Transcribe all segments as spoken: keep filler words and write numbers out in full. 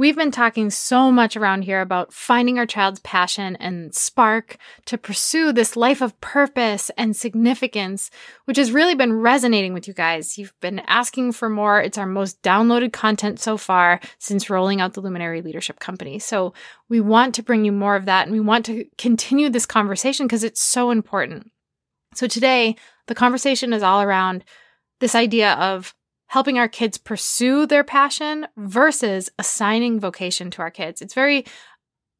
We've been talking so much around here about finding our child's passion and spark to pursue this life of purpose and significance, which has really been resonating with you guys. You've been asking for more. It's our most downloaded content so far since rolling out the Luminary Leadership Company. So we want to bring you more of that, and we want to continue this conversation because it's so important. So today, the conversation is all around this idea of helping our kids pursue their passion versus assigning vocation to our kids. It's very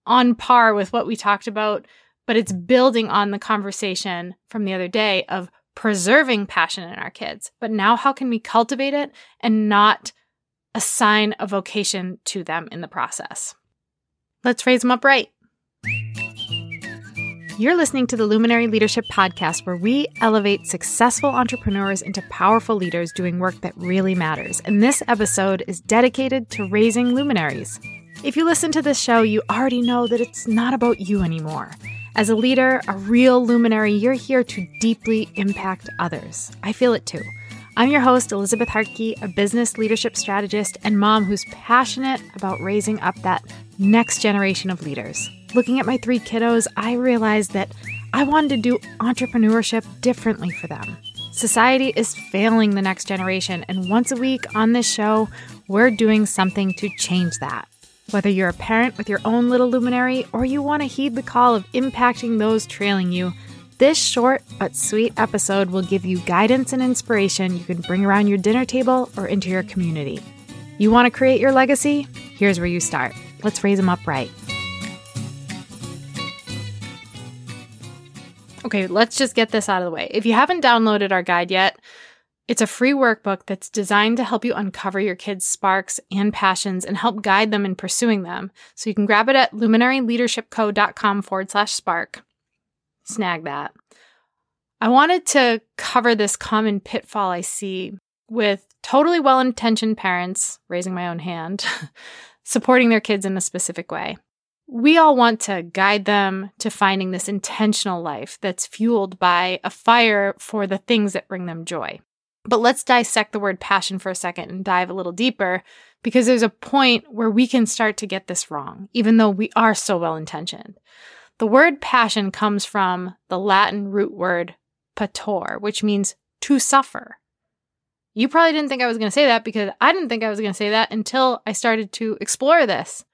on par with what we talked about, but it's building on the conversation from the other day of preserving passion in our kids. But now how can we cultivate it and not assign a vocation to them in the process? Let's raise them up right. You're listening to the Luminary Leadership Podcast, where we elevate successful entrepreneurs into powerful leaders doing work that really matters. And this episode is dedicated to raising luminaries. If you listen to this show, you already know that it's not about you anymore. As a leader, a real luminary, you're here to deeply impact others. I feel it too. I'm your host, Elizabeth Hartke, a business leadership strategist and mom who's passionate about raising up that next generation of leaders. Looking at my three kiddos, I realized that I wanted to do entrepreneurship differently for them. Society is failing the next generation, and once a week on this show, we're doing something to change that. Whether you're a parent with your own little luminary or you want to heed the call of impacting those trailing you, this short but sweet episode will give you guidance and inspiration you can bring around your dinner table or into your community. You want to create your legacy? Here's where you start. Let's raise them up right. Okay, let's just get this out of the way. If you haven't downloaded our guide yet, it's a free workbook that's designed to help you uncover your kids' sparks and passions and help guide them in pursuing them. So you can grab it at luminaryleadershipco.com forward slash spark. Snag that. I wanted to cover this common pitfall I see with totally well-intentioned parents, raising my own hand, supporting their kids in a specific way. We all want to guide them to finding this intentional life that's fueled by a fire for the things that bring them joy. But let's dissect the word passion for a second and dive a little deeper, because there's a point where we can start to get this wrong, even though we are so well-intentioned. The word passion comes from the Latin root word pator, which means to suffer. You probably didn't think I was going to say that, because I didn't think I was going to say that until I started to explore this.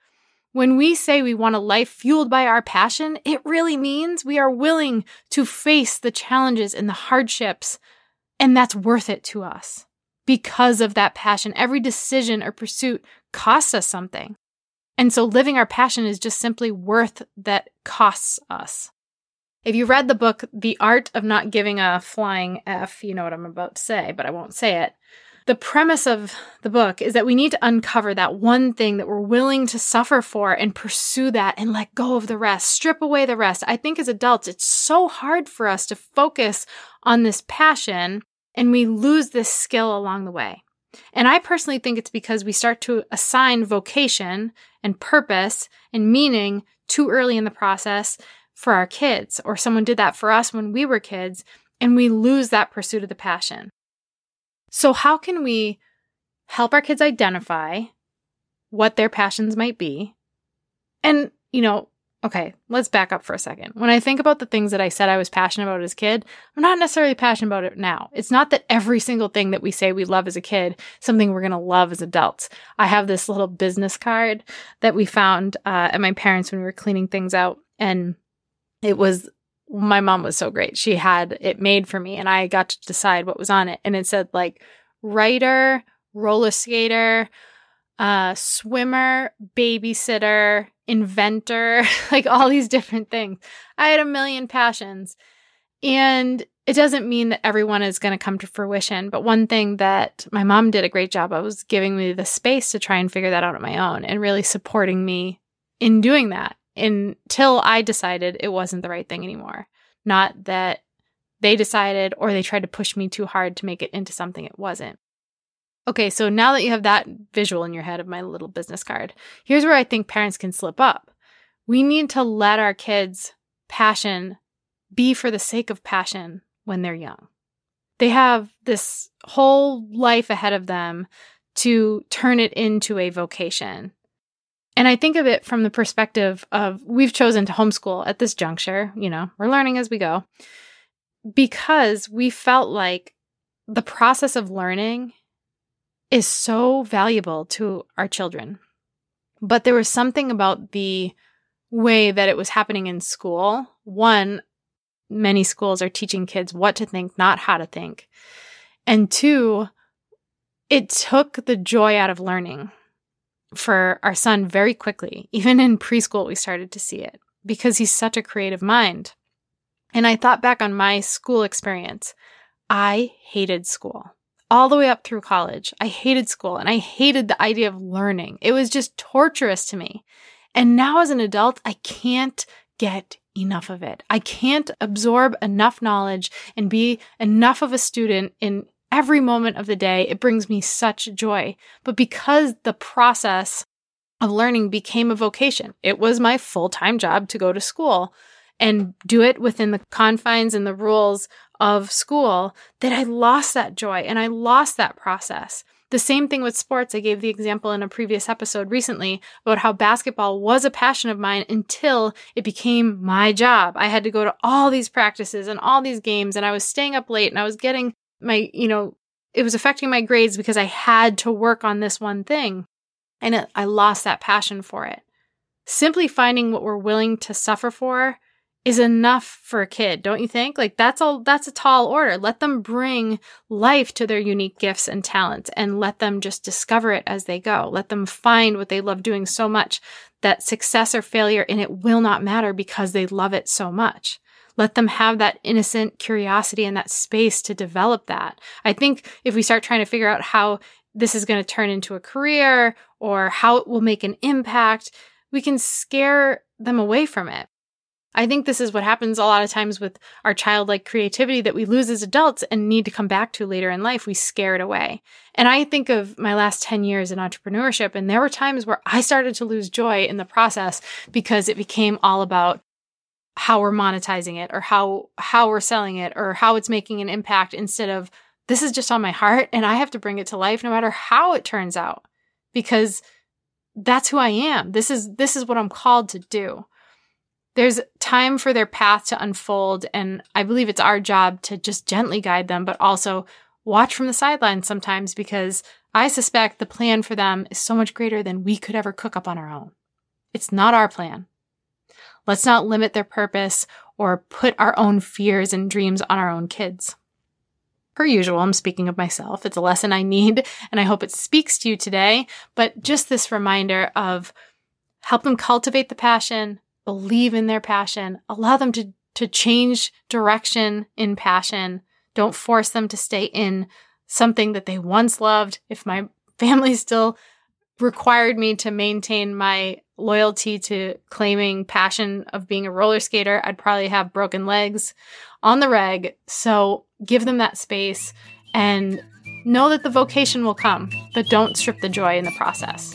When we say we want a life fueled by our passion, it really means we are willing to face the challenges and the hardships, and that's worth it to us. Because of that passion, every decision or pursuit costs us something. And so living our passion is just simply worth that costs us. If you read the book, The Art of Not Giving a Flying F, you know what I'm about to say, but I won't say it. The premise of the book is that we need to uncover that one thing that we're willing to suffer for and pursue that and let go of the rest, strip away the rest. I think as adults, it's so hard for us to focus on this passion, and we lose this skill along the way. And I personally think it's because we start to assign vocation and purpose and meaning too early in the process for our kids, or someone did that for us when we were kids, and we lose that pursuit of the passion. So how can we help our kids identify what their passions might be? And, you know, okay, let's back up for a second. When I think about the things that I said I was passionate about as a kid, I'm not necessarily passionate about it now. It's not that every single thing that we say we love as a kid, something we're going to love as adults. I have this little business card that we found uh, at my parents' when we were cleaning things out. And it was... my mom was so great. She had it made for me, and I got to decide what was on it. And it said like writer, roller skater, uh, swimmer, babysitter, inventor, like all these different things. I had a million passions. And it doesn't mean that everyone is going to come to fruition. But one thing that my mom did a great job of was giving me the space to try and figure that out on my own and really supporting me in doing that, until I decided it wasn't the right thing anymore. Not that they decided or they tried to push me too hard to make it into something it wasn't. Okay, so now that you have that visual in your head of my little business card, here's where I think parents can slip up. We need to let our kids' passion be for the sake of passion when they're young. They have this whole life ahead of them to turn it into a vocation. And I think of it from the perspective of we've chosen to homeschool at this juncture, you know, we're learning as we go, because we felt like the process of learning is so valuable to our children. But there was something about the way that it was happening in school. One, many schools are teaching kids what to think, not how to think. And two, it took the joy out of learning for our son very quickly. Even in preschool, we started to see it because he's such a creative mind. And I thought back on my school experience. I hated school all the way up through college. I hated school and I hated the idea of learning. It was just torturous to me. And now as an adult, I can't get enough of it. I can't absorb enough knowledge and be enough of a student in every moment of the day. It brings me such joy. But because the process of learning became a vocation, it was my full-time job to go to school and do it within the confines and the rules of school, that I lost that joy and I lost that process. The same thing with sports. I gave the example in a previous episode recently about how basketball was a passion of mine until it became my job. I had to go to all these practices and all these games, and I was staying up late and I was getting my, you know, it was affecting my grades because I had to work on this one thing. And it, I lost that passion for it. Simply finding what we're willing to suffer for is enough for a kid, don't you think? Like that's all, that's a tall order. Let them bring life to their unique gifts and talents and let them just discover it as they go. Let them find what they love doing so much that success or failure in it will not matter because they love it so much. Let them have that innocent curiosity and that space to develop that. I think if we start trying to figure out how this is going to turn into a career or how it will make an impact, we can scare them away from it. I think this is what happens a lot of times with our childlike creativity that we lose as adults and need to come back to later in life. We scare it away. And I think of my last ten years in entrepreneurship, and there were times where I started to lose joy in the process because it became all about how we're monetizing it or how how we're selling it or how it's making an impact instead of this is just on my heart and I have to bring it to life no matter how it turns out because that's who I am. This is this is what I'm called to do. There's time for their path to unfold, and I believe it's our job to just gently guide them, but also watch from the sidelines sometimes because I suspect the plan for them is so much greater than we could ever cook up on our own. It's not our plan. Let's not limit their purpose or put our own fears and dreams on our own kids. Per usual, I'm speaking of myself. It's a lesson I need, and I hope it speaks to you today, but just this reminder of help them cultivate the passion, believe in their passion, allow them to, to change direction in passion. Don't force them to stay in something that they once loved. If my family still required me to maintain my loyalty to claiming passion of being a roller skater, I'd probably have broken legs on the reg. So give them that space and know that the vocation will come, but don't strip the joy in the process.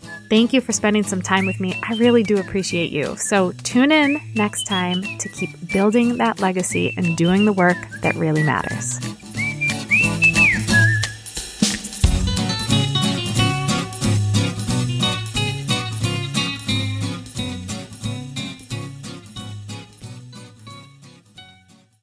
Thank you for spending some time with me. I really do appreciate you. So tune in next time to keep building that legacy and doing the work that really matters.